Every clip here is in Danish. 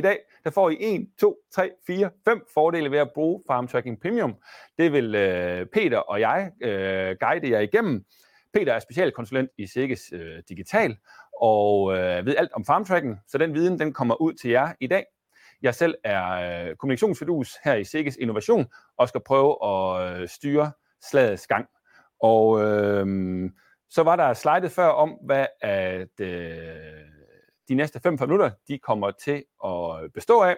I dag der får I 1, 2, 3, 4, 5 fordele ved at bruge FarmTracking Premium. Det vil Peter og jeg guide jer igennem. Peter er specialkonsulent i SEGES Digital og ved alt om farmtracking, så den viden den kommer ud til jer i dag. Jeg selv er kommunikationsfidus her i SEGES Innovation og skal prøve at styre slagets gang. Og så var der slidet før om, hvad at, de næste 5 minutter de kommer til at bestå af.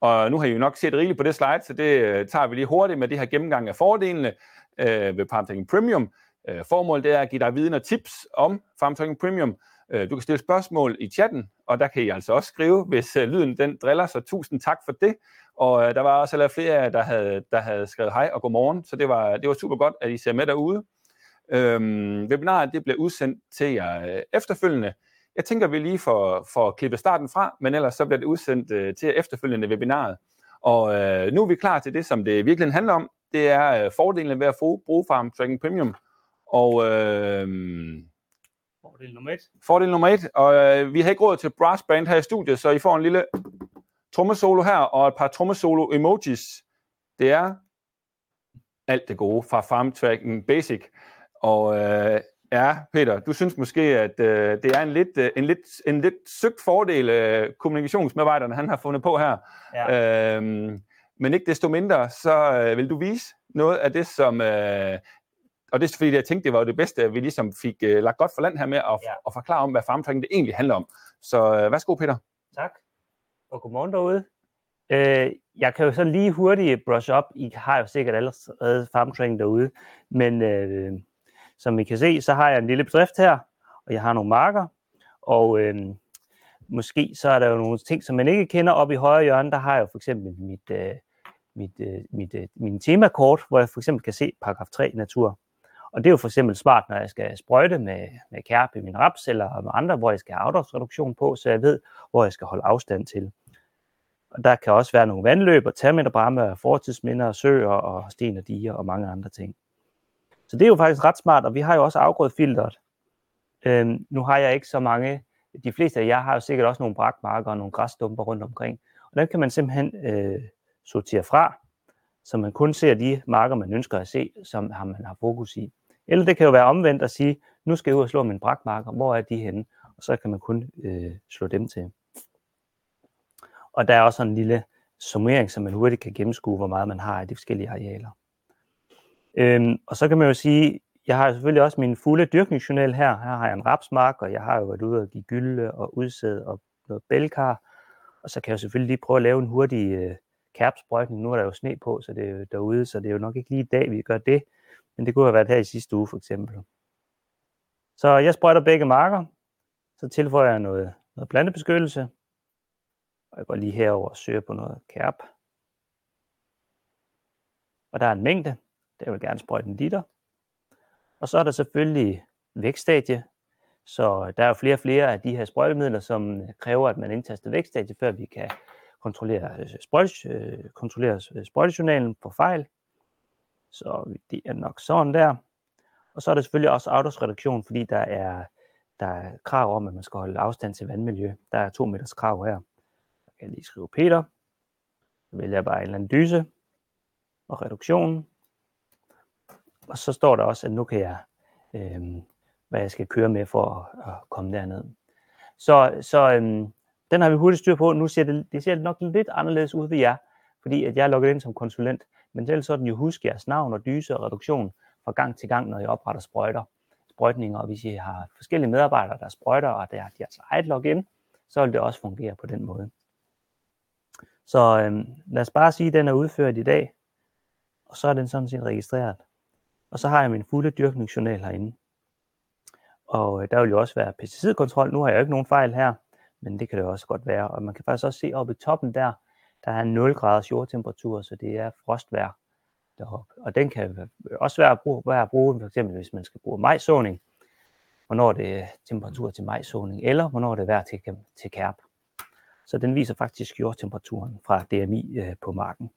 Og nu har I jo nok set rigeligt på det slide, så det tager vi lige hurtigt med det her gennemgang af fordelene ved FarmTracking Premium. Formålet er at give dig viden og tips om FarmTracking Premium. Du kan stille spørgsmål i chatten, og der kan I altså også skrive, hvis lyden den driller, så tusind tak for det. Og der var også flere af jer, der havde skrevet hej og godmorgen, så det var super godt, at I ser med derude. Webinaret det bliver udsendt til jer efterfølgende. Jeg tænker, vi lige får klippet starten fra, men ellers så bliver det udsendt til efterfølgende webinaret. Og nu er vi klar til det, som det virkelig handler om. Det er fordelene ved at bruge FarmTracking Premium. Og Fordel nummer et. Og vi har ikke råd til brass band her i studiet, så I får en lille trommesolo her, og et par trommesolo-emojis. Det er alt det gode fra FarmTracking Basic. Og ja, Peter, du synes måske, at det er en lidt søgt fordel, kommunikationsmedarbejderne han har fundet på her. Ja. Men ikke desto mindre, så vil du vise noget af det, som... Og det er fordi, jeg tænkte, det var jo det bedste, at vi ligesom fik lagt godt for land her med at og forklare om, hvad farmtracking det egentlig handler om. Så værsgo, Peter. Tak, og godmorgen derude. Jeg kan jo så lige hurtigt brush op. I har jo sikkert allerede farmtracking derude, men som I kan se, så har jeg en lille bedrift her, og jeg har nogle marker, og måske så er der jo nogle ting, som man ikke kender. Oppe i højre hjørne, der har jeg jo for eksempel min temakort, hvor jeg for eksempel kan se paragraf 3 natur. Og det er jo for eksempel smart, når jeg skal sprøjte med kærp i min raps eller med andre, hvor jeg skal have afdragsreduktion på, så jeg ved, hvor jeg skal holde afstand til. Og der kan også være nogle vandløb og termiterbræmme, fortidsminder, søer og sten og diger og mange andre ting. Så det er jo faktisk ret smart, og vi har jo også afgrødefiltret. Nu har jeg ikke så mange. De fleste af jer har jo sikkert også nogle brakmarker og nogle græsstumper rundt omkring. Og dem kan man simpelthen sortere fra, så man kun ser de marker, man ønsker at se, som man har fokus i. Eller det kan jo være omvendt at sige, nu skal jeg ud og slå mine brakmarker, hvor er de henne? Og så kan man kun slå dem til. Og der er også en lille summering, så man hurtigt kan gennemskue, hvor meget man har af de forskellige arealer. Og så kan man jo sige, jeg har selvfølgelig også min fulde dyrkningsjournal her. Her har jeg en rapsmark, og jeg har jo været ude og give gylde og udsæd og noget bælkar. Og så kan jeg jo selvfølgelig lige prøve at lave en hurtig kærpsprøjtning. Nu er der jo sne på, så det er jo derude, så det er jo nok ikke lige i dag, vi gør det. Men det kunne have været her i sidste uge, for eksempel. Så jeg sprøjter begge marker. Så tilføjer jeg noget plantebeskyttelse. Og jeg går lige herover og søger på noget kærp. Og der er en mængde. Der vil gerne sprøjte en liter. Og så er der selvfølgelig vækststadie. Så der er jo flere og flere af de her sprøjtemidler, som kræver, at man indtaster vækststadie, før vi kan kontrollere sprøjtejournalen på fejl. Så det er nok sådan der. Og så er der selvfølgelig også afdragsreduktion, fordi der er krav om, at man skal holde afstand til vandmiljø. Der er 2 meters krav her. Der kan jeg lige skrive Peter. Så vælger jeg bare en eller anden dyse. Og reduktionen. Og så står der også, at nu kan jeg, hvad jeg skal køre med for at komme derned. Så den har vi hurtigt styr på. Nu ser det nok lidt anderledes ud ved jer, fordi at jeg er logget ind som konsulent. Men ellers så den jo huske jeres navn og dyse og reduktion fra gang til gang, når I opretter sprøjtninger. Og hvis I har forskellige medarbejdere, der sprøjter, og der er deres eget login, så vil det også fungere på den måde. Så lad os bare sige, at den er udført i dag, og så er den sådan set registreret. Og så har jeg min fulde dyrkningsjournal herinde. Og der vil jo også være pesticidkontrol. Nu har jeg jo ikke nogen fejl her, men det kan det også godt være. Og man kan faktisk også se oppe i toppen der, der er 0 graders jordtemperatur, så det er frostvejr deroppe. Og den kan også være at bruge, for eksempel hvis man skal bruge majsåning, hvornår det er temperatur til majsåning, eller hvornår det er vejr til kærp. Så den viser faktisk jordtemperaturen fra DMI på marken.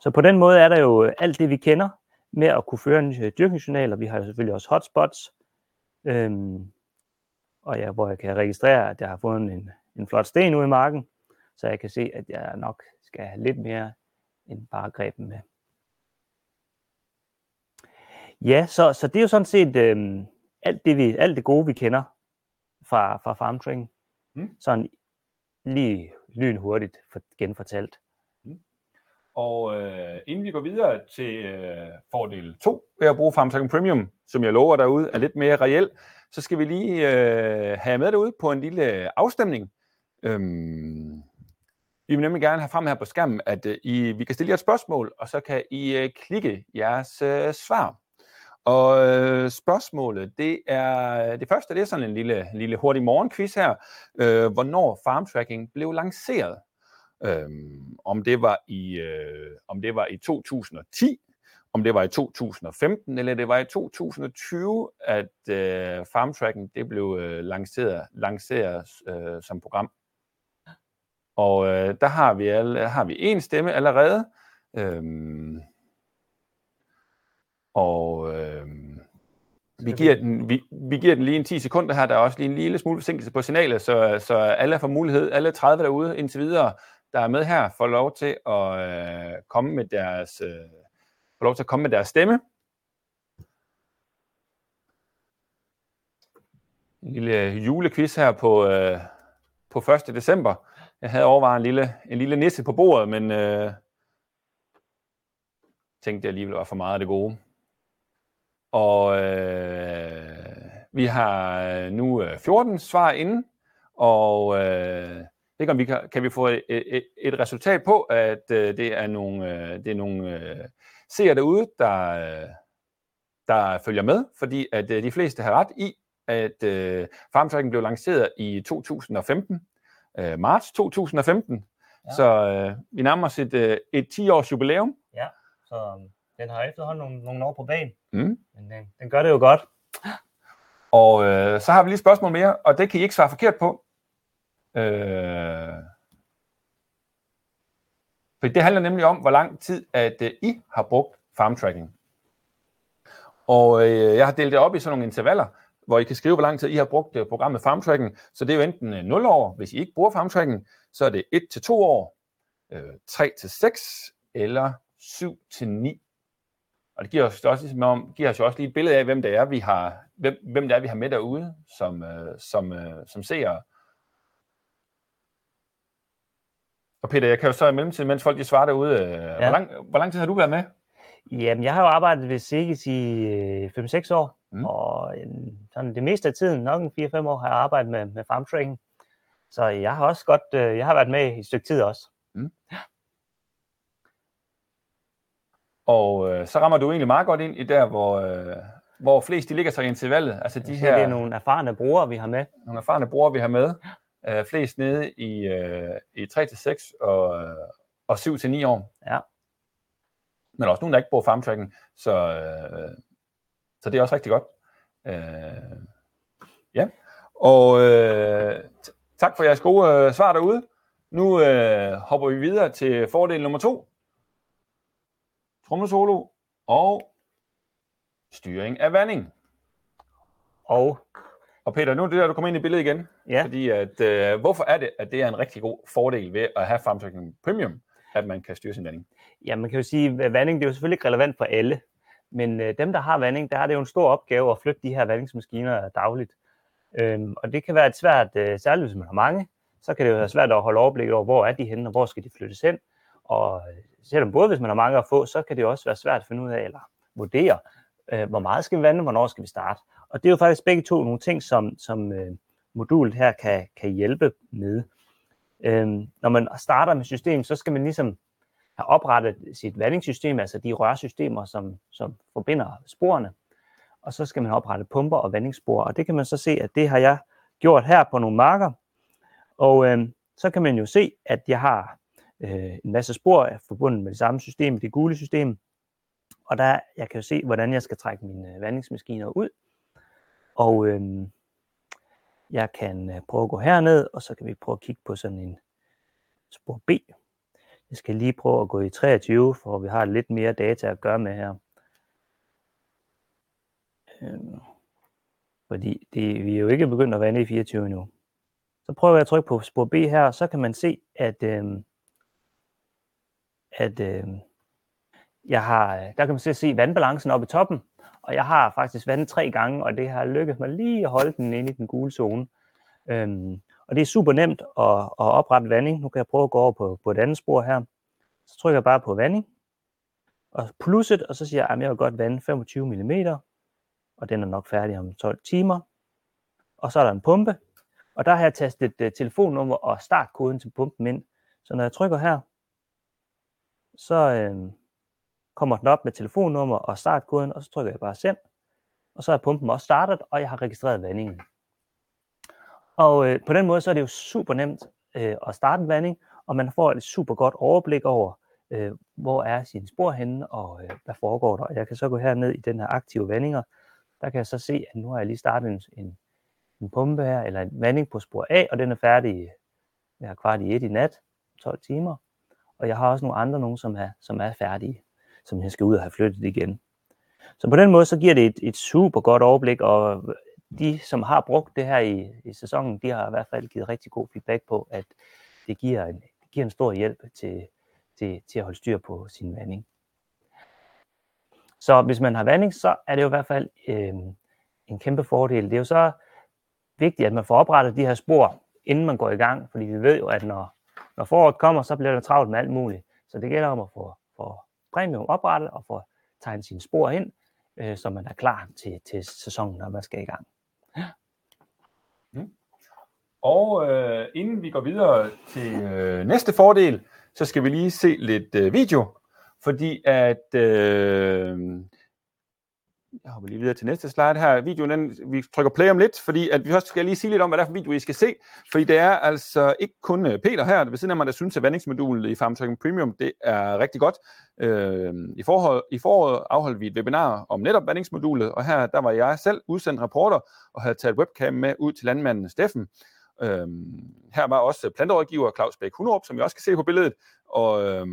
Så på den måde er der jo alt det, vi kender med at kunne føre en dyrkningsjournal, og vi har jo selvfølgelig også hotspots, hvor jeg kan registrere, at jeg har fundet en flot sten ude i marken. så jeg kan se, at jeg nok skal have lidt mere end bare greben med. Ja, så det er jo sådan set alt det gode, vi kender fra FarmTracking. Sådan lige lynhurtigt genfortalt. Og inden vi går videre til fordel 2 ved at bruge FarmTracking Premium, som jeg lover derude er lidt mere reelt, så skal vi lige have med derude på en lille afstemning. Vi vil nemlig gerne have frem her på skærmen, at vi kan stille jer et spørgsmål, og så kan I klikke jeres svar. Og spørgsmålet, det er det første, det er sådan en lille hurtig morgenquiz her. Hvornår FarmTracking blev lanceret? Om det var i 2010, om det var i 2015 eller det var i 2020, at FarmTracking det blev lanceret som program. Og der har vi en stemme allerede. Vi giver den lige en 10 sekunder her. Der er også lige en lille smule forsinkelse på signalet, så alle får mulighed, alle 30 derude indtil videre, der er med her, får lov til at komme med deres stemme. En lille julequiz her på 1. december. Jeg havde overvejet en lille nisse på bordet, men tænkte jeg alligevel var for meget af det gode. Og vi har nu 14 svar inde, og ikke om vi kan vi få et resultat på, at det er nogle seere derude, der følger med, fordi at de fleste har ret i, at FarmTracking blev lanceret i 2015, marts 2015, ja. Så vi nærmer os et 10-års jubilæum. Ja, så den har efterhånden nogle år på banen, men den gør det jo godt. Og så har vi lige et spørgsmål mere, og det kan I ikke svare forkert på. For det handler nemlig om, hvor lang tid at I har brugt FarmTracking. Og jeg har delt det op i sådan nogle intervaller, hvor I kan skrive, hvor lang tid I har brugt programmet FarmTracking. Så det er jo enten 0 år, hvis I ikke bruger FarmTracking, så er det 1-2 år, 3-6 eller 7-9. Og det giver os også lige et billede af, hvem det er, vi har med derude som seere. Og Peter, jeg kan jo så i mellemtiden, mens folk de svarer derude, hvor lang tid har du været med? Jamen, jeg har jo arbejdet ved SEGES i 5-6 år, og sådan det meste af tiden, nok en 4-5 år, har jeg arbejdet med FarmTracking. Så jeg har også jeg har været med i et stykke tid også. Og så rammer du egentlig meget godt ind i der, hvor flest de ligger sig ind til valget. Altså de her, det er nogle erfarne brugere, vi har med. Flest nede i 3-6 og 7-9 år. Ja. Men også nogen, der ikke bruger FarmTracking. Så det er også rigtig godt. Ja. Og tak for jeres gode svar derude. Nu hopper vi videre til fordel nummer 2. Trommesolo og styring af vanding. Og Peter, nu er det der, du kommer ind i billedet igen. Ja. Fordi at, hvorfor er det, at det er en rigtig god fordel ved at have FarmTracking Premium, at man kan styre sin vanding? Ja, man kan jo sige, at vanding det er jo selvfølgelig ikke relevant for alle. Men dem, der har vanding, der er det jo en stor opgave at flytte de her vandingsmaskiner dagligt. Og det kan være et svært, særligt hvis man har mange, så kan det jo være svært at holde overblik over, hvor er de henne, og hvor skal de flyttes hen. Og selvom både hvis man har mange at få, så kan det også være svært at finde ud af eller vurdere, hvor meget skal vi vande, hvornår skal vi starte. Og det er jo faktisk begge to nogle ting, som modulet her kan hjælpe med. Når man starter med systemet, så skal man ligesom have oprettet sit vandingssystem, altså de rørsystemer, som forbinder sporene. Og så skal man oprette pumper og vandingsspor, og det kan man så se, at det har jeg gjort her på nogle marker. Og så kan man jo se, at jeg har en masse spor er forbundet med det samme system, det gule system. Og der jeg kan jo se, hvordan jeg skal trække mine vandingsmaskiner ud. Og jeg kan prøve at gå herned, og så kan vi prøve at kigge på sådan en spor B. Jeg skal lige prøve at gå i 23, for vi har lidt mere data at gøre med her. Fordi vi er jo ikke begyndt at vande i 24 endnu. Så prøver jeg at trykke på spor B her, og så kan man se, at, jeg har, der kan man se vandbalancen oppe i toppen, og jeg har faktisk vandet 3 gange, og det har lykkedes mig lige at holde den inde i den gule zone. Og det er super nemt at oprette vanding. Nu kan jeg prøve at gå over på et andet spor her. Så trykker jeg bare på vanding, og plusset, og så siger jeg, at jeg vil godt vande 25 mm, og den er nok færdig om 12 timer. Og så er der en pumpe, og der har jeg tastet et telefonnummer og startkoden til pumpen ind. Så når jeg trykker her, så kommer den op med telefonnummer og startkoden, og så trykker jeg bare send. Og så er pumpen også startet, og jeg har registreret vandingen. Og på den måde, så er det jo super nemt at starte en vanding, og man får et super godt overblik over, hvor er sine spor henne, og hvad foregår der. Og jeg kan så gå herned i den her aktive vandinger. Der kan jeg så se, at nu har jeg lige startet en pumpe her, eller en vanding på spor A, og den er færdig kvart i 1 i nat, 12 timer. Og jeg har også nogle andre, som er færdige, som jeg skal ud og have flyttet igen. Så på den måde, så giver det et super godt overblik, og de, som har brugt det her i sæsonen, de har i hvert fald givet rigtig god feedback på, at det giver en stor hjælp til at holde styr på sin vanding. Så hvis man har vanding, så er det jo i hvert fald en kæmpe fordel. Det er jo så vigtigt, at man får oprettet de her spor, inden man går i gang, fordi vi ved jo, at når foråret kommer, så bliver der travlt med alt muligt. Så det gælder om at få premium oprettet og få tegnet sine spor ind, så man er klar til sæsonen, når man skal i gang. Mm. Og inden vi går videre til næste fordel, så skal vi lige se lidt video, fordi at jeg hopper lige videre til næste slide her. Videoen, vi trykker play om lidt, fordi at vi også skal lige sige lidt om, hvad der er for video, I skal se. Fordi det er altså ikke kun Peter her, ved siden af mig, der synes, at vandingsmodulet i FarmTracking Premium, det er rigtig godt. I foråret afholdt vi et webinar om netop vandingsmodulet, og her der var jeg selv udsendt reporter og havde taget webcam med ud til landmanden Steffen. Her var også planterådgiver Claus Bæk Hundrup, som jeg også kan se på billedet, og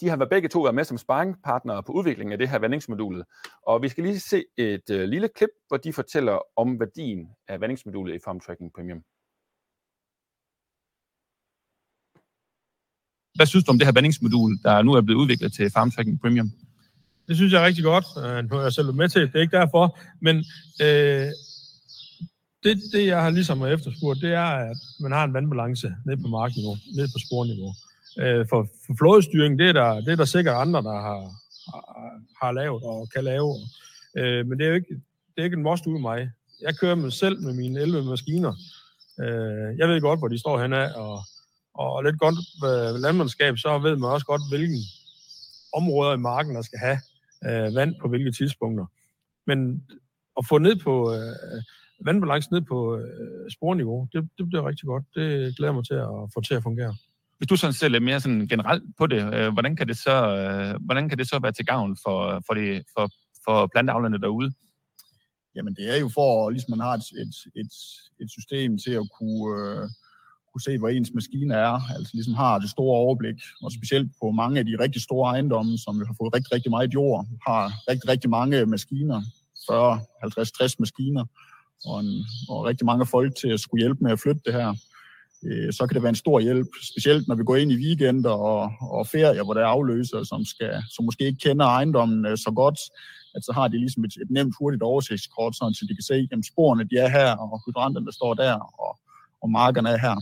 de har begge to været med som sparringpartnere på udviklingen af det her vandingsmodulet. Og vi skal lige se et lille klip, hvor de fortæller om værdien af vandingsmodulet i FarmTracking Premium. Hvad synes du om det her vandingsmodul, der nu er blevet udviklet til FarmTracking Premium? Det synes jeg er rigtig godt. Nu er jeg selv med til, det er ikke derfor. Men det jeg har ligesom efterspurgt, det er, at man har en vandbalance ned på markniveau, ned på sporniveau. For flådestyring, det er der sikkert andre, der har lavet og kan lave. Men det er ikke en must ude i mig. Jeg kører mig selv med mine 11 maskiner. Jeg ved godt, hvor de står henad, og lidt godt landmandskab, så ved man også godt, hvilke områder i marken, der skal have vand på hvilke tidspunkter. Men at få ned på vandbalancen ned på sporniveau, det bliver rigtig godt. Det glæder mig til at få til at fungere. Hvis du sådan ser lidt mere sådan generelt på det, hvordan kan det så være til gavn for planteavlerne derude? Jamen det er jo for, ligesom man har et system til at kunne se, hvor ens maskiner er, altså ligesom har det store overblik, og specielt på mange af de rigtig store ejendomme, som har fået rigtig, rigtig meget jord, har rigtig, rigtig mange maskiner, 40, 50, 60 maskiner, og rigtig mange folk til at skulle hjælpe med at flytte det her. Så kan det være en stor hjælp, specielt når vi går ind i weekender og ferier, hvor der er afløsere, som måske ikke kender ejendommen så godt, at så har de ligesom et nemt, hurtigt oversigtskort, så de kan se, at sporene de er her, og hydranterne der står der, og markerne er her.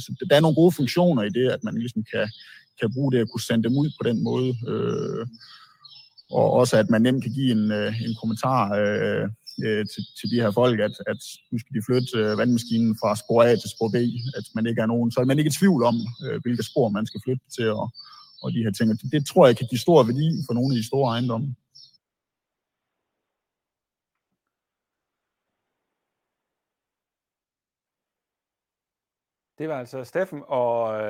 Så der er nogle gode funktioner i det, at man ligesom kan bruge det at kunne sende dem ud på den måde. Og også at man nemt kan give en kommentar til de her folk, at nu skal de flytte vandmaskinen fra spor A til spor B, at man ikke er nogen, så er man ikke i tvivl om, hvilke spor man skal flytte til, og de her ting. Det tror jeg kan give stor værdi for nogle af de store ejendomme. Det var altså Steffen og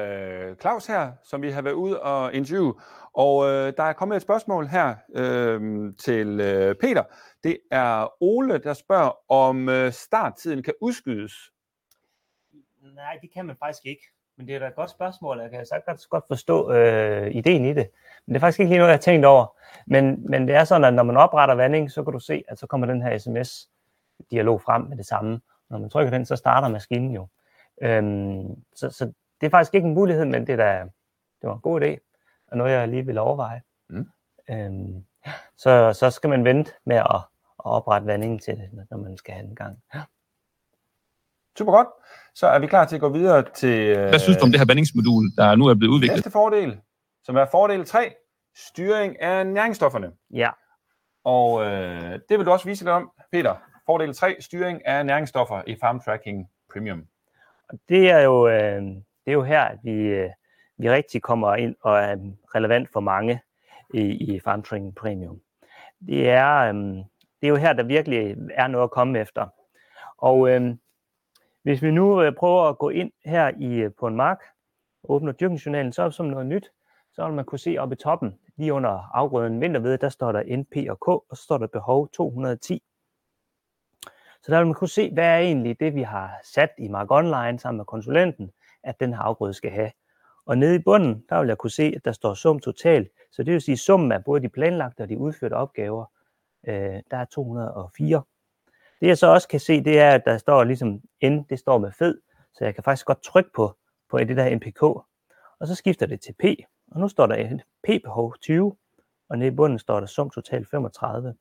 Claus her, som vi har været ude og interviewe. Og der er kommet et spørgsmål her til Peter. Det er Ole, der spørger, om starttiden kan udskydes. Nej, det kan man faktisk ikke. Men det er da et godt spørgsmål, og jeg kan sagtens godt forstå ideen i det. Men det er faktisk ikke lige noget, jeg har tænkt over. Men det er sådan, at når man opretter vanding, så kan du se, at så kommer den her sms-dialog frem med det samme. Når man trykker den, så starter maskinen jo. Så det er faktisk ikke en mulighed, men det var en god idé, og noget jeg lige vil overveje. Mm. Så skal man vente med at oprette vandingen til det, når man skal have en gang. Ja. Super godt. Så er vi klar til at gå videre til... Hvad synes du om det her vandingsmodul, der nu er blevet udviklet? Næste fordel, som er fordel 3, styring af næringsstofferne. Ja. Og det vil du også vise lidt om, Peter. Fordel 3, styring af næringsstoffer i FarmTracking Premium. Det er jo, her, at vi rigtig kommer ind og er relevant for mange i FarmTracking Premium. Det er jo her, der virkelig er noget at komme efter. Og hvis vi nu prøver at gå ind her på en mark, åbner dyrkningsjournalen så op som noget nyt, så vil man kunne se oppe i toppen, lige under afgrøden vinterhvede, der står der NP og K, og så står der behov 210. Så der vil man kunne se, hvad er egentlig det, vi har sat i Mark Online sammen med konsulenten, at den her afgrøde skal have. Og nede i bunden, der vil jeg kunne se, at der står sum total. Så det vil sige, summen af både de planlagte og de udførte opgaver, der er 204. Det jeg så også kan se, det er, at der står ligesom N, det står med fed, så jeg kan faktisk godt trykke på det der NPK. Og så skifter det til P, og nu står der P-behov 20, og nede i bunden står der sum total 35.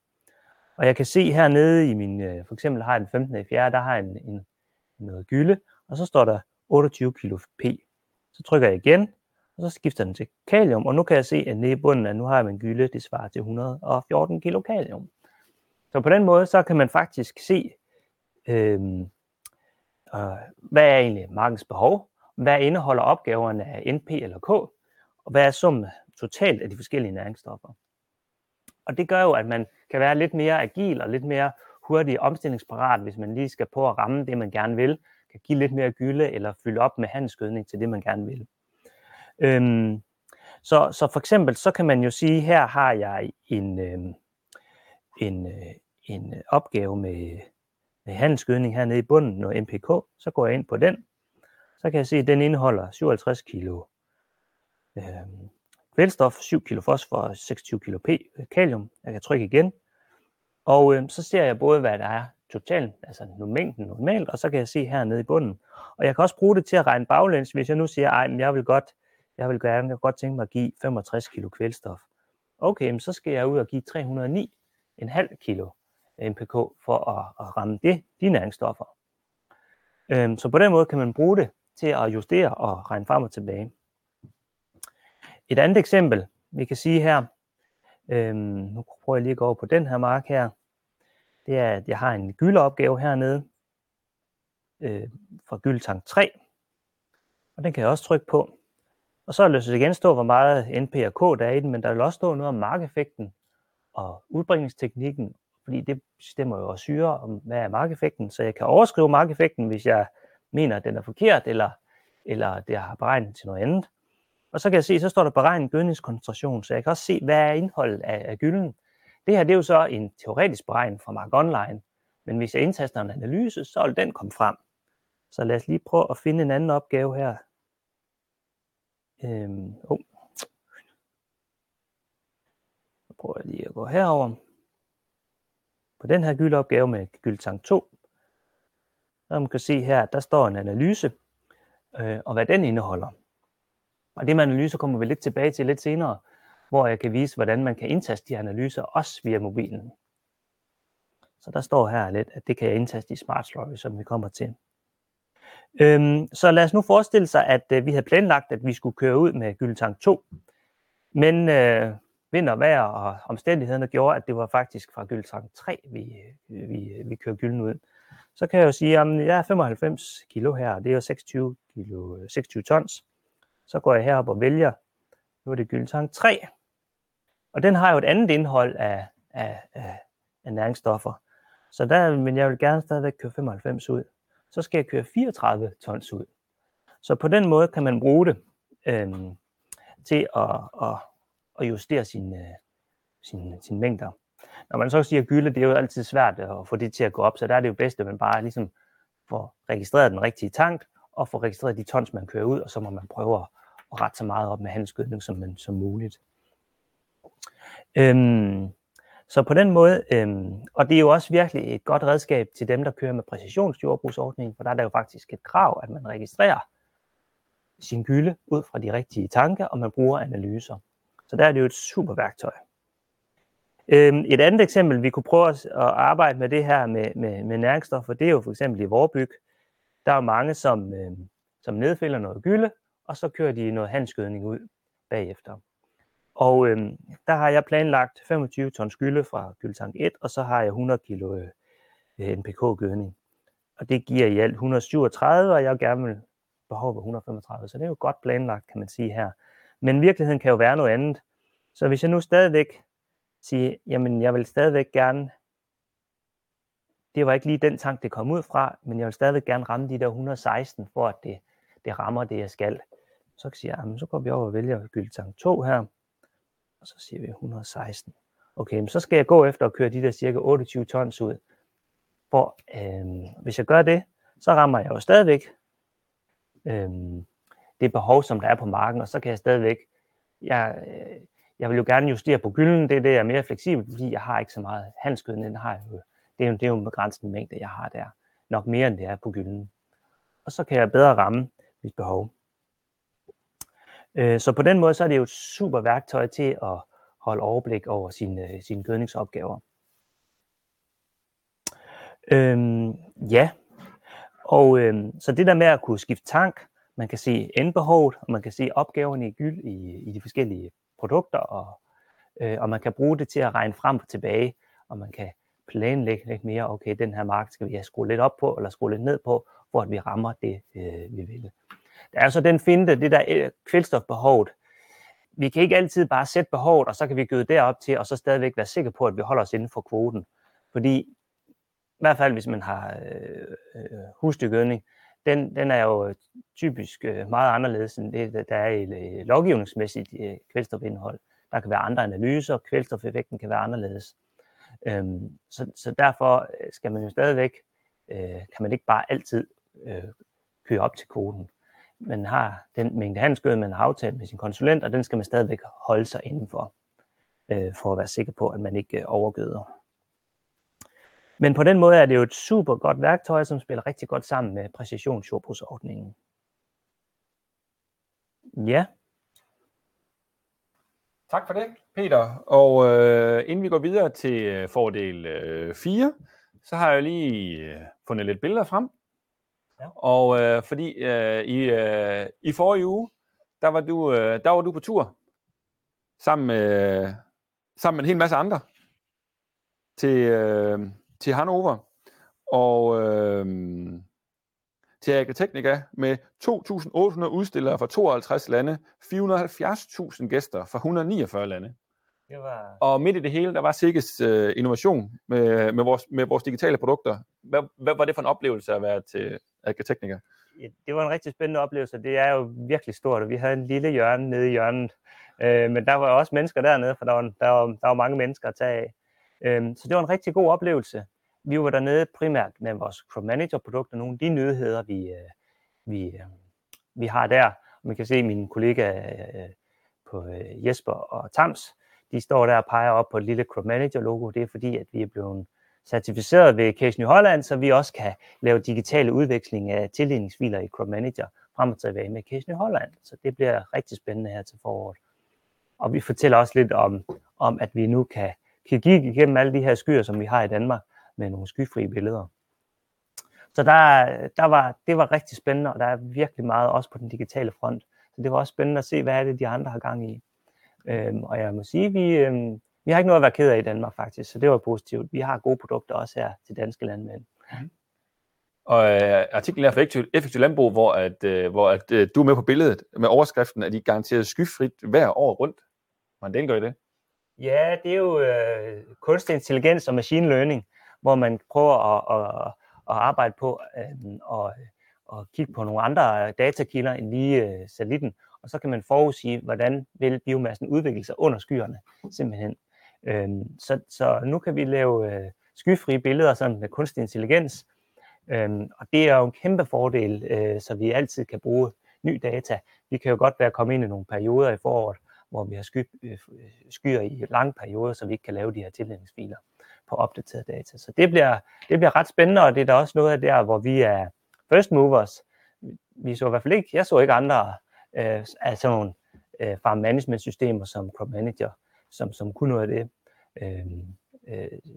Og jeg kan se hernede i min, for eksempel har jeg den 15. i 4., der har jeg noget gylde, og så står der 28 kilo P. Så trykker jeg igen, og så skifter den til kalium, og nu kan jeg se, at nede i bunden, at nu har jeg min gylde, det svarer til 114 kilo kalium. Så på den måde, så kan man faktisk se, hvad er egentlig markens behov, hvad indeholder opgaverne af NP eller K, og hvad er summen totalt af de forskellige næringsstoffer. Og det gør jo, at man kan være lidt mere agil og lidt mere hurtig omstillingsparat, hvis man lige skal på at ramme det, man gerne vil, kan give lidt mere gylde eller fylde op med handelsgødning til det, man gerne vil. Så for eksempel, så kan man jo sige, her har jeg en opgave med handelsgødning hernede i bunden, noget MPK, så går jeg ind på den. Så kan jeg se, at den indeholder 57 kilo kvælstof, 7 kilo fosfor og 26 kilo kalium. Jeg kan trykke igen. Og så ser jeg både, hvad der er totalt, altså mængden normalt, og så kan jeg se hernede i bunden. Og jeg kan også bruge det til at regne baglæns, hvis jeg nu siger, at jeg vil godt tænke mig at give 65 kilo kvælstof. Okay, men så skal jeg ud og give 309,5 kilo NPK for at ramme de næringsstoffer. Så på den måde kan man bruge det til at justere og regne frem og tilbage. Et andet eksempel, vi kan sige her, nu prøver jeg lige at gå over på den her mark her, det er, at jeg har en gyldeopgave hernede fra gyldetank 3, og den kan jeg også trykke på. Og så vil det igen stå, hvor meget NP og K der er i den, men der vil også stå noget om markeffekten og udbringningsteknikken, fordi det bestemmer jo og syre om, hvad er markeffekten, så jeg kan overskrive markeffekten, hvis jeg mener, at den er forkert, eller det har beregnet til noget andet. Og så kan jeg se, så står der beregnet gødningskoncentration, så jeg kan også se, hvad er indholdet af gylden. Det her, det er jo så en teoretisk beregning fra Mark Online, men hvis jeg indtaster en analyse, så vil den komme frem. Så lad os lige prøve at finde en anden opgave her. Så prøver jeg lige at gå herover. På den her gyldeopgave med gyldetank 2, så man kan se her, at der står en analyse, og hvad den indeholder. Og det med analyser kommer vi lidt tilbage til lidt senere, hvor jeg kan vise, hvordan man kan indtaste de analyser, også via mobilen. Så der står her lidt, at det kan jeg indtaste i Smart Slurry, som vi kommer til. Så lad os nu forestille sig, at vi havde planlagt, at vi skulle køre ud med gyldetank 2. Men vind og vejr og omstændighederne gjorde, at det var faktisk fra gyldetank 3, vi kører gylden ud. Så kan jeg jo sige, at jeg er 95 kilo her, og det er jo 26 tons. Så går jeg herop og vælger, nu er det gyldetank 3. Og den har jo et andet indhold af næringsstoffer. Så der, men jeg vil gerne stadigvæk køre 95 ud. Så skal jeg køre 34 tons ud. Så på den måde kan man bruge det til at justere sine mængder. Når man så siger gylde, det er jo altid svært at få det til at gå op, så der er det jo bedst, at man bare ligesom får registreret den rigtige tank, og få registreret de tons, man kører ud, og så må man prøve at rette så meget op med handelsgødning som muligt. Så på den måde, og det er jo også virkelig et godt redskab til dem, der kører med præcisionsjordbrugsordningen, for der er der jo faktisk et krav, at man registrerer sin gylde ud fra de rigtige tanker, og man bruger analyser. Så der er det jo et super værktøj. Et andet eksempel, vi kunne prøve at arbejde med det her med næringsstoffer, det er jo for eksempel i Vårbyg. Der er mange, som nedfælder noget gylde, og så kører de noget handskydning ud bagefter. Og der har jeg planlagt 25 tons gylde fra gyldetank 1, og så har jeg 100 kilo NPK-gødning. Og det giver i alt 137, og jeg har gerne behov for 135, så det er jo godt planlagt, kan man sige her. Men virkeligheden kan jo være noget andet. Så hvis jeg nu stadigvæk siger, jamen jeg vil stadigvæk gerne, det var ikke lige den tank, det kom ud fra, men jeg vil stadigvæk gerne ramme de der 116, for at det rammer det, jeg skal. Så siger jeg, jamen, så går vi over og vælger gyldetank 2 her. Og så siger vi 116. Okay, så skal jeg gå efter at køre de der cirka 28 tons ud. For hvis jeg gør det, så rammer jeg jo stadigvæk det behov, som der er på marken, og så kan jeg stadigvæk, jeg vil jo gerne justere på gylden, det er det, jeg er mere fleksibel, fordi jeg har ikke så meget handskydning, den har jeg jo. Det er jo en begrænsende mængde, jeg har der, nok mere end det er på gylden. Og så kan jeg bedre ramme mit behov. Så på den måde, så er det jo et super værktøj til at holde overblik over sine gødningsopgaver. Så det der med at kunne skifte tank, man kan se endbehovet, og man kan se opgaverne i gyld i de forskellige produkter, og man kan bruge det til at regne frem og tilbage, og man kan planlægge lidt mere, okay, den her mark skal vi have skruet lidt op på, eller skruet lidt ned på, hvor vi rammer det, vi vil. Der er så den finte, det der kvælstofbehovet. Vi kan ikke altid bare sætte behovet, og så kan vi gøde derop til, og så stadigvæk være sikre på, at vi holder os inden for kvoten. Fordi, i hvert fald hvis man har husdyrgødning, den er jo typisk meget anderledes end det, der er i lovgivningsmæssigt kvælstofindhold. Der kan være andre analyser, kvælstofeffekten kan være anderledes. Så derfor skal man jo stadigvæk, kan man ikke bare altid køre op til kvoten. Man har den mængde handelsgødning, man har aftalt med sin konsulent, og den skal man stadigvæk holde sig indenfor, for at være sikker på, at man ikke overgøder. Men på den måde er det jo et super godt værktøj, som spiller rigtig godt sammen med præcisionsjordbrugsordningen. Ja. Tak for det, Peter. Og inden vi går videre til fordel 4, så har jeg lige fundet lidt billeder frem. Ja. Og fordi i forrige uge, der var du på tur sammen med en hel masse andre til Hannover og til Agritechnica med 2.800 udstillere fra 52 lande, 470.000 gæster fra 149 lande. Det var... Og midt i det hele, der var SEGES Innovation med vores digitale produkter. Hvad var det for en oplevelse at være til Agritechnica? Ja, det var en rigtig spændende oplevelse. Det er jo virkelig stort, og vi havde en lille hjørne nede i hjørnet. Men der var også mennesker dernede, for der var mange mennesker at tage af. Så det var en rigtig god oplevelse. Vi var dernede primært med vores Crop Manager-produkter, nogle af de nyheder, vi har der. Man kan se mine kollegaer på Jesper og Tams. De står der og peger op på et lille Crop Manager-logo. Det er fordi, at vi er blevet certificeret ved Case New Holland, så vi også kan lave digitale udveksling af tilledningsfiler i Crop Manager frem og tilbage med Case New Holland. Så det bliver rigtig spændende her til foråret. Og vi fortæller også lidt om at vi nu kan kigge igennem alle de her skyer, som vi har i Danmark, med nogle skyfrie billeder. Så det var rigtig spændende, og der er virkelig meget også på den digitale front. Så det var også spændende at se, hvad er det, de andre har gang i. Og jeg må sige, vi har ikke noget at være ked af i Danmark faktisk, så det var positivt. Vi har gode produkter også her til danske landmænd. Og artiklen er for effektiv landbrug, hvor du er med på billedet med overskriften, at de garanteret skyfrit hver år rundt. Man delgår i det. Ja, det er jo kunstig intelligens og machine learning, hvor man prøver at arbejde på at kigge på nogle andre datakilder end lige satellitten, og så kan man forudsige, hvordan vil biomassen udvikle sig under skyerne, simpelthen. Så nu kan vi lave skyfrie billeder sådan med kunstig intelligens, og det er jo en kæmpe fordel, så vi altid kan bruge ny data. Vi kan jo godt være kommet ind i nogle perioder i foråret, hvor vi har skyer i lange perioder, så vi ikke kan lave de her tilladningsfiler på opdateret data. Så det bliver ret spændende, og det er da også noget af der, hvor vi er first movers. Vi så i hvert fald ikke, jeg så ikke andre af sådan nogle farm management systemer som Crop Manager, som kunne noget af det.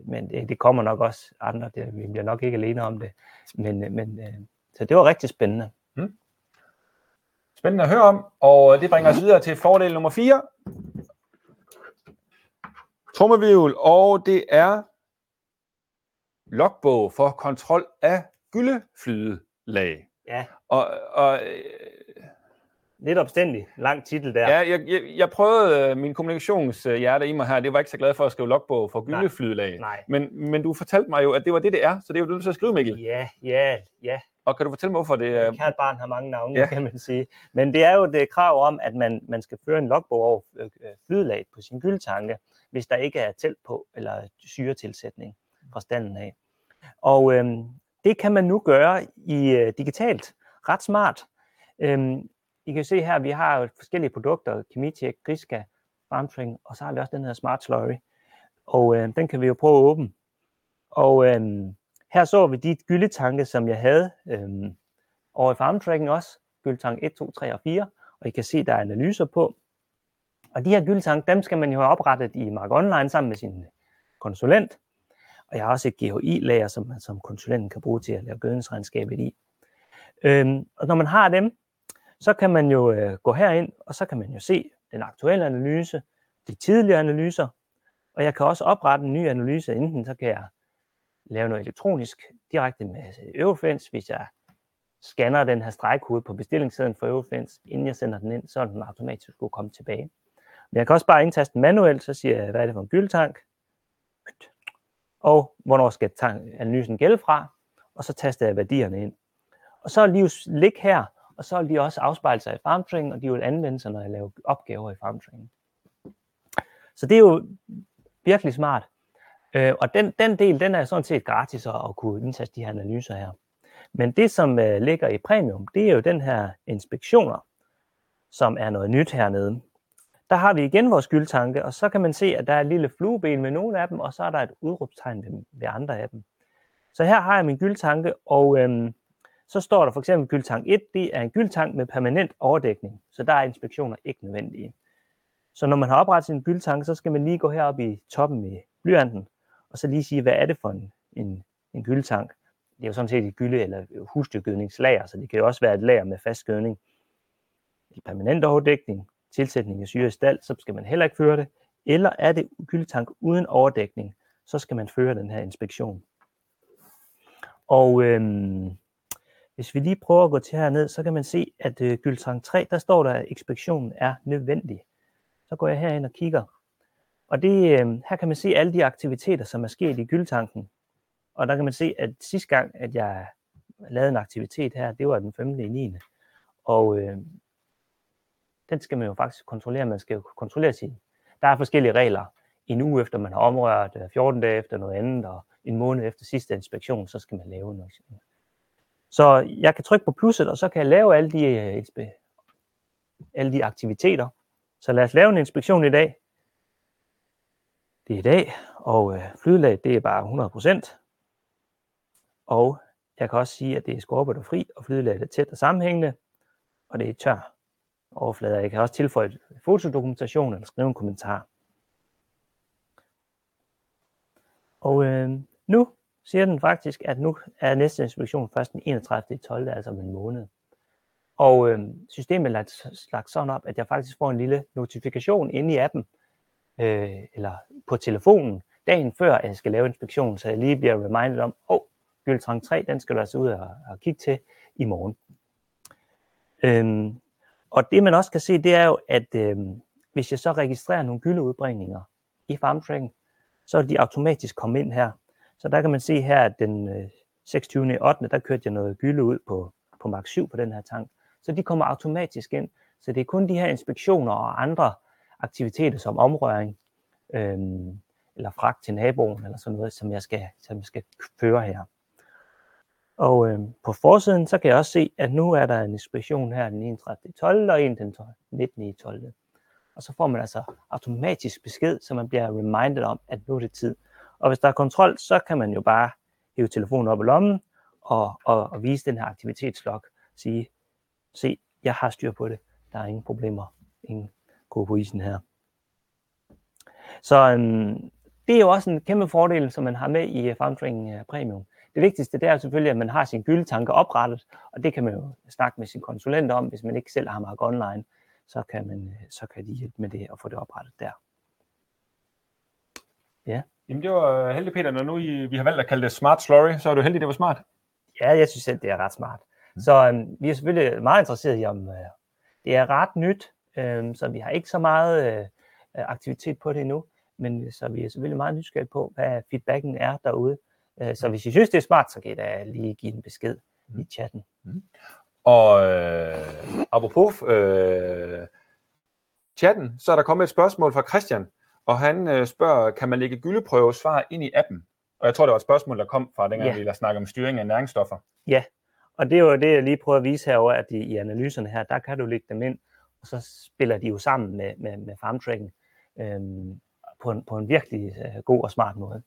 Men det kommer nok også andre, vi bliver nok ikke alene om det. Men så det var rigtig spændende. Spændende at høre om, og det bringer os videre til fordel nummer 4. Trommehvirvel, og det er logbog for kontrol af gylleflydelag. Ja. Og lidt opstændig. Lang titel der. Ja, jeg prøvede min kommunikationshjerte i mig her. Det var ikke så glad for at skrive logbog for gylleflydelag. Nej. Men du fortalte mig jo, at det var det, det er. Så det er jo det, du skal skrive, Mikkel. Ja. Og kan du fortælle mig, hvorfor det er... Kært barn har mange navne, kan man sige. Men det er jo det krav om, at man skal føre en logbog over flydelag på sin gylletanke, hvis der ikke er telt på eller syretilsætning fra standen af. Og det kan man nu gøre i digitalt. Ret smart. I kan se her, vi har jo forskellige produkter. KemiTek, Grisga, FarmTracking, og så har vi også den her Smart Slurry. Og den kan vi jo prøve at åbne. Og... her så vi de gyldetanke, som jeg havde over i FarmTracking også. Gyldetanke 1, 2, 3 og 4. Og I kan se, der er analyser på. Og de her gyldetanke, dem skal man jo have oprettet i Mark Online sammen med sin konsulent. Og jeg har også et GHI-lager, som man som konsulenten kan bruge til at lave gødningsregnskabet i. Og når man har dem, så kan man jo gå herind, og så kan man jo se den aktuelle analyse, de tidligere analyser. Og jeg kan også oprette en ny analyse, enten så kan jeg lave noget elektronisk direkte med Eurofins, hvis jeg scanner den her stregkode på bestillingssedlen for Eurofins, inden jeg sender den ind, så den automatisk skulle komme tilbage. Men jeg kan også bare indtaste den manuelt, så siger jeg, hvad er det for en gyldetank, og hvornår skal analysen gælde fra, og så taster jeg værdierne ind. Og så vil de jo ligge her, og så vil de også afspejle sig i FarmTracking, og de vil anvende sig, når jeg laver opgaver i FarmTracking. Så det er jo virkelig smart. Og den del, den er sådan set gratis at kunne indtaste de her analyser her. Men det, som ligger i premium, det er jo den her inspektioner, som er noget nyt hernede. Der har vi igen vores skyldtanke, og så kan man se, at der er et lille flueben med nogle af dem, og så er der et udråbstegn ved andre af dem. Så her har jeg min gyldtanke, og så står der for eksempel gyldtank 1, det er en gyldtank med permanent overdækning, så der er inspektioner ikke nødvendige. Så når man har oprettet sin gyldtanke, så skal man lige gå heroppe i toppen i blyanten, og så lige sige, hvad er det for en gyldetank? Det er jo sådan set et gylde- eller husdyrgødningslager, så det kan jo også være et lager med fast gødning. I permanent overdækning, tilsætning af syre i stald, så skal man heller ikke føre det. Eller er det gyldetank uden overdækning, så skal man føre den her inspektion. Og hvis vi lige prøver at gå til herned, så kan man se, at gyldetank 3, der står der, at inspektionen er nødvendig. Så går jeg herind og kigger. Og det, her kan man se alle de aktiviteter, som er sket i gyldetanken. Og der kan man se, at sidste gang, at jeg lavede en aktivitet her, det var den 5.9. Og den skal man jo faktisk kontrollere. Man skal jo kontrollere sin. Der er forskellige regler. En uge efter man har omrørt, 14 dage efter noget andet, og en måned efter sidste inspektion, så skal man lave noget. Så jeg kan trykke på plusset, og så kan jeg lave alle de aktiviteter. Så lad os lave en inspektion i dag. Det er i dag, og flydelag, det er bare 100%. Og jeg kan også sige, at det er skorpet og fri, og flydelag er tæt og sammenhængende, og det er tør overflader. Jeg kan også tilføje fotodokumentation eller skrive en kommentar. Og nu siger den faktisk, at nu er næste inspektion først den 31.12., altså om en måned. Og systemet er lagt sådan op, at jeg faktisk får en lille notifikation inde i appen, eller på telefonen, dagen før at jeg skal lave inspektionen, så jeg lige bliver reminded om, gyldetank 3, den skal du altså ud og kigge til i morgen. Og det man også kan se, det er jo, at hvis jeg så registrerer nogle gyldeudbringninger i FarmTracking, så er de automatisk kommet ind her. Så der kan man se her, at den 26.8. der kørte jeg noget gylde ud på Mark 7 på den her tank. Så de kommer automatisk ind. Så det er kun de her inspektioner og andre aktiviteter som omrøring eller fragt til naboen eller sådan noget, som jeg skal føre her. Og på forsiden, så kan jeg også se, at nu er der en inspektion her den 31.12. og en den 19.12. og så får man altså automatisk besked, så man bliver reminded om, at nu er det tid. Og hvis der er kontrol, så kan man jo bare hive telefonen op i lommen og vise den her aktivitetslog, sige, se, jeg har styr på det, der er ingen problemer, ingen går på isen her. Så det er jo også en kæmpe fordel, som man har med i FarmTracking Premium. Det vigtigste det er selvfølgelig, at man har sin gyldetanke oprettet, og det kan man jo snakke med sin konsulent om, hvis man ikke selv har Mark Online, så kan de hjælpe med det og få det oprettet der. Ja. Jamen det var heldigt, Peter, når nu vi har valgt at kalde det Smart Slurry, så er du heldig, det var smart. Ja, jeg synes selv, det er ret smart. Så vi er selvfølgelig meget interesserede i, om det er ret nyt, så vi har ikke så meget aktivitet på det endnu, men så vi er selvfølgelig meget nysgerrige på, hvad feedbacken er derude. Så hvis I synes, det er smart, så kan I da lige give en besked i chatten. Og apropos chatten, så er der kommet et spørgsmål fra Christian, og han spørger, kan man lægge gyldeprøvesvar ind i appen? Og jeg tror, det var et spørgsmål, der kom fra dengang, vi snakkede om styring af næringsstoffer. Ja, og det er jo det, jeg lige prøver at vise herover, at i analyserne her, der kan du lægge dem ind, og så spiller de jo sammen med FarmTracking på en virkelig god og smart måde.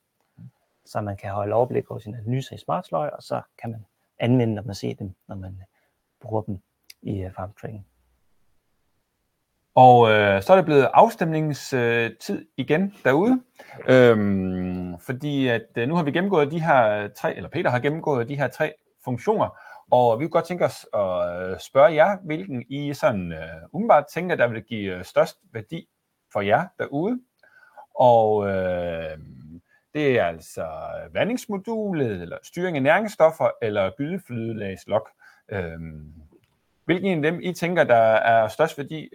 Så man kan holde overblik over sine analyser i Smart Slurry, og så kan man anvende dem og se dem, når man bruger dem i FarmTracking. Og så er det blevet afstemningstid igen derude, fordi at nu har vi gennemgået de her tre, eller Peter har gennemgået de her tre funktioner, og vi kunne godt tænke os at spørge jer, hvilken I sådan umiddelbart tænker, der vil give størst værdi for jer derude. Og det er altså vandingsmodulet, eller styring af næringsstoffer, eller gyldeflydelagslok. Hvilken af dem, I tænker, der er størst værdi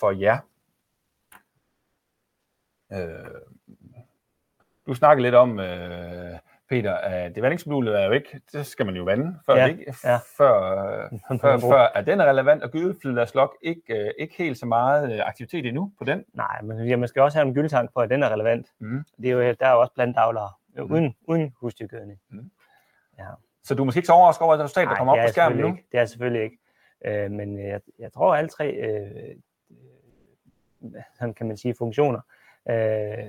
for jer? Du snakkede lidt om, Peter, at det vandingsmodulet er jo ikke, det skal man jo vande, før at den er relevant, og gyldeflydelagslok ikke helt så meget aktivitet endnu på den. Nej, men man skal også have en gyldetank på, at den er relevant. Mm. Det er jo, der er jo også plantavlere uden husdyrgødning. Mm. Ja. Så du er måske ikke så overrasket over, at resultatet kommer op på skærmen nu? Det er selvfølgelig ikke. Men jeg tror, alle tre sådan kan man sige, funktioner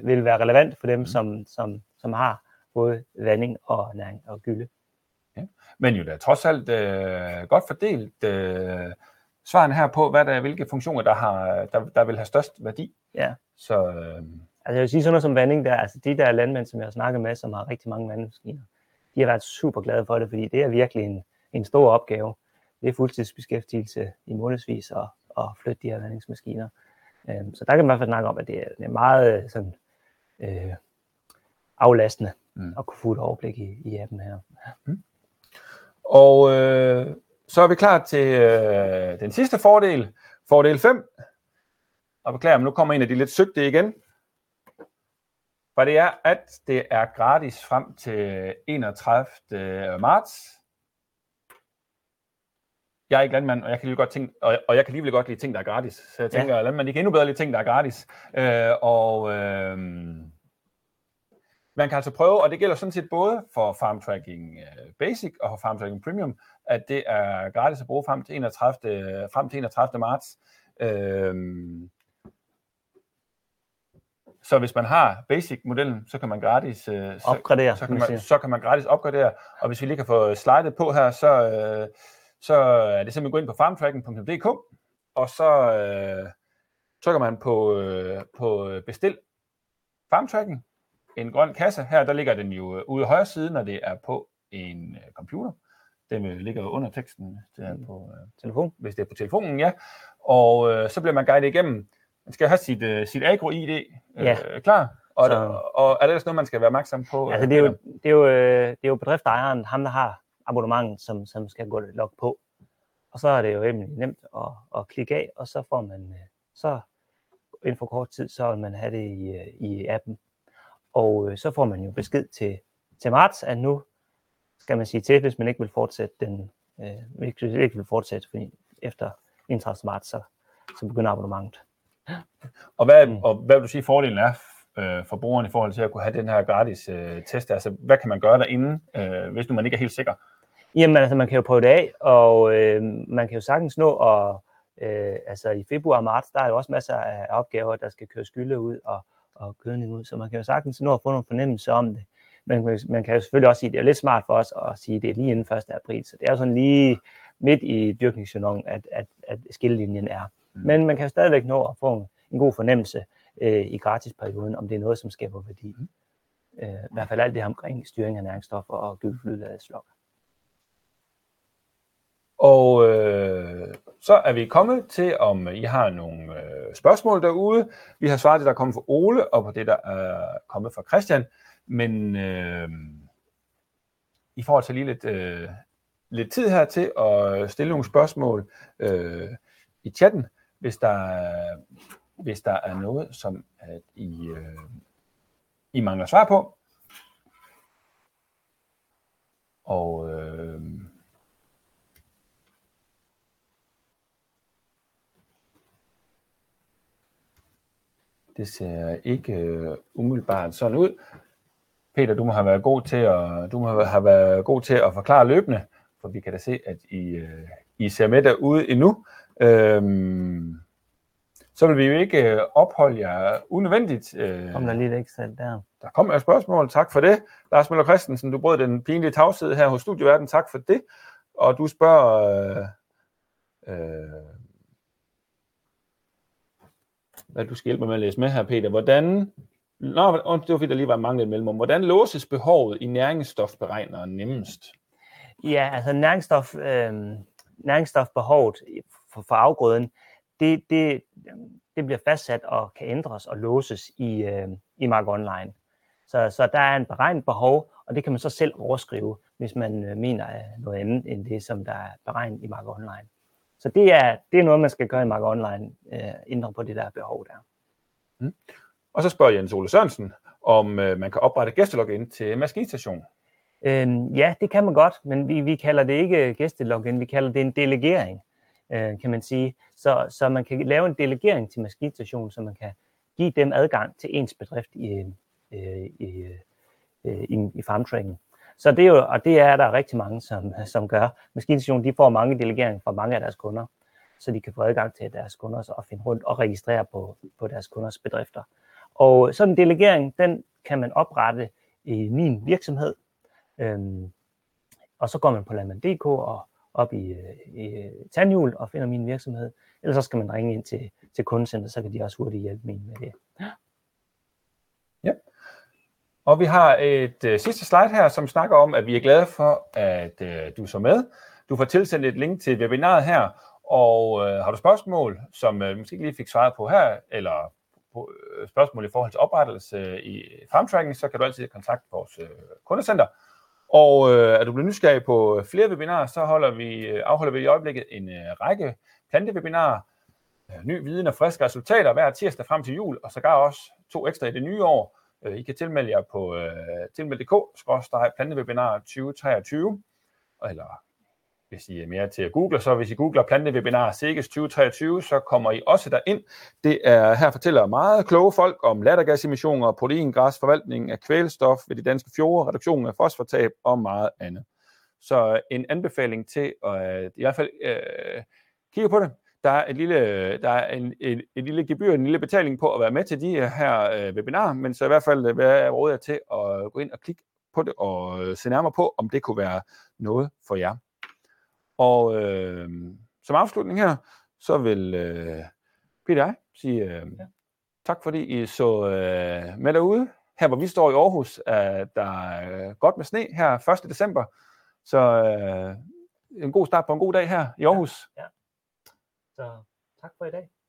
vil være relevant for dem, som har både vanding og næring og gylde. Ja. Men jo, der er trods alt godt fordelt svaren her på, hvilke funktioner, der vil have størst værdi. Ja. Så, altså, jeg vil sige sådan noget som vanding, altså de der landmænd, som jeg har snakket med, som har rigtig mange vandmaskiner, de har været super glade for det, fordi det er virkelig en stor opgave. Det er fuldtidsbeskæftigelse i månedsvis at flytte de her vandingsmaskiner. Så der kan man i hvert fald snakke om, at det er meget sådan, aflastende at kunne få et overblik i appen her. Mm. Og så er vi klar til den sidste fordel, fordel 5. Og beklager, men nu kommer en af de lidt søgte igen. For det er, at det er gratis frem til 31. marts. Jeg er ikke landmand, og jeg kan lige godt tænke, og jeg kan alligevel godt lide ting, der er gratis. Så jeg tænker, at landmand, de kan endnu bedre lide ting, der er gratis. Man kan altså prøve, og det gælder sådan set både for FarmTracking Basic og for FarmTracking Premium, at det er gratis at bruge frem til 31. marts. Så hvis man har Basic-modellen, så kan man gratis opgradere. Så kan man gratis opgradere. Og hvis vi lige kan få slidet på her, så er det simpelthen gå ind på farmtracking.dk, og så trykker man på bestil FarmTracking. En grøn kasse. Her der ligger den jo ude i højre side, når det er på en computer. Den ligger under teksten på telefon, hvis det er på telefonen, ja. Og så bliver man guidet igennem. Man skal have sit Agro-ID klar, og er det også noget, man skal være opmærksom på? Altså, det er jo bedriftejeren, ham der har abonnementet, som skal gå logge på. Og så er det jo nemt at klikke af, og så får man, så inden for kort tid, så vil man have det i appen. Og så får man jo besked til marts, at nu skal man sige til, hvis man ikke vil fortsætte fordi efter 31. marts, så begynder abonnementet. Og hvad vil du sige fordelen er for brugeren i forhold til at kunne have den her gratis test? Altså, hvad kan man gøre derinde, hvis nu man ikke er helt sikker? Jamen, altså, man kan jo prøve det af, og man kan jo sagtens nå Altså i februar og marts, der er jo også masser af opgaver, der skal køre skylde ud og gødning ud, så man kan jo sagtens nå at få nogle fornemmelser om det. Men man kan jo selvfølgelig også sige, at det er lidt smart for os at sige, at det er lige inden 1. april, så det er jo sådan lige midt i dyrkningssæsonen, at skillelinjen er. Men man kan jo stadigvæk nå at få en god fornemmelse i gratisperioden, om det er noget, som skaber værdi. I hvert fald alt det her omkring styring af næringsstoffer og gyldflydeladeslok. Og så er vi kommet til, om I har nogle spørgsmål derude. Vi har svaret det, der er kommet fra Ole, og på det, der er kommet fra Christian. Men I får altså lige lidt tid her til at stille nogle spørgsmål i chatten, hvis der er noget, som at I mangler svar på. Og det ser ikke umiddelbart sådan ud. Peter, du må have været god til at forklare løbende, for vi kan da se, at I ser med derude endnu. Så vil vi jo ikke opholde jer unødvendigt. Kom der lidt ekstra der. Der kom et spørgsmål, tak for det. Lars Møller Christensen, du brød den pinlige tavshed her hos Studieverden, tak for det. Og du spørger, hvad du skal hjælpe mig med at læse med her, Peter. Hvordan låses behovet i næringsstofberegnere nemmest? Ja, altså næringsstofbehovet for afgrøden, det bliver fastsat og kan ændres og låses i Mark Online. Så der er en beregnet behov, og det kan man så selv overskrive, hvis man mener noget andet end det, som der er beregnet i Mark Online. Så det er noget, man skal gøre i Mark Online, ændre på det der behov der. Mm. Og så spørger Jens Ole Sørensen, om man kan oprette gæstelogin til maskinstationen. Ja, det kan man godt, men vi kalder det ikke gæstelogin, vi kalder det en delegering, kan man sige. Så man kan lave en delegering til maskinstationen, så man kan give dem adgang til ens bedrift i farmtracking. Så det er jo, og det er der rigtig mange, som gør. Maskinstationen, de får mange delegeringer fra mange af deres kunder, så de kan få adgang til deres kunder og finde rundt og registrere på deres kunders bedrifter. Og sådan en delegering, den kan man oprette i min virksomhed. Og så går man på landmand.dk og op i tandhjul og finder min virksomhed. Ellers så skal man ringe ind til kundecenteret, så kan de også hurtigt hjælpe mig med det. Ja. Og vi har et sidste slide her, som snakker om, at vi er glade for, at du så med. Du får tilsendt et link til webinaret her, og har du spørgsmål, som måske ikke lige fik svaret på her, eller spørgsmål i forhold til oprettelse i FarmTracking, så kan du altid kontakte vores kundecenter. Og er du blevet nysgerrig på flere webinarer, så afholder vi i øjeblikket en række plantewebinarer. Ny viden og friske resultater hver tirsdag frem til jul, og sågar også 2 ekstra i det nye år. I kan tilmelde jer på tilmeld.dk/plantewebinar 2023, eller hvis I er mere til at google, så hvis I googler plantewebinar SEGES 2023, så kommer I også derind. Her fortæller meget kloge folk om lattergasemissioner, proteingræs, forvaltning af kvælstof ved de danske fjorde, reduktion af fosfortab og meget andet. Så en anbefaling til at i hvert fald kigge på det. Der er et lille gebyr, en lille betaling på at være med til de her webinarer, men så i hvert fald råder jeg til at gå ind og klikke på det og se nærmere på, om det kunne være noget for jer. Og som afslutning her, så vil Peter og jeg sige tak, fordi I så med derude. Her hvor vi står i Aarhus, der er godt med sne her 1. december. Så en god start på en god dag her i Aarhus. Ja. Så tak for i dag.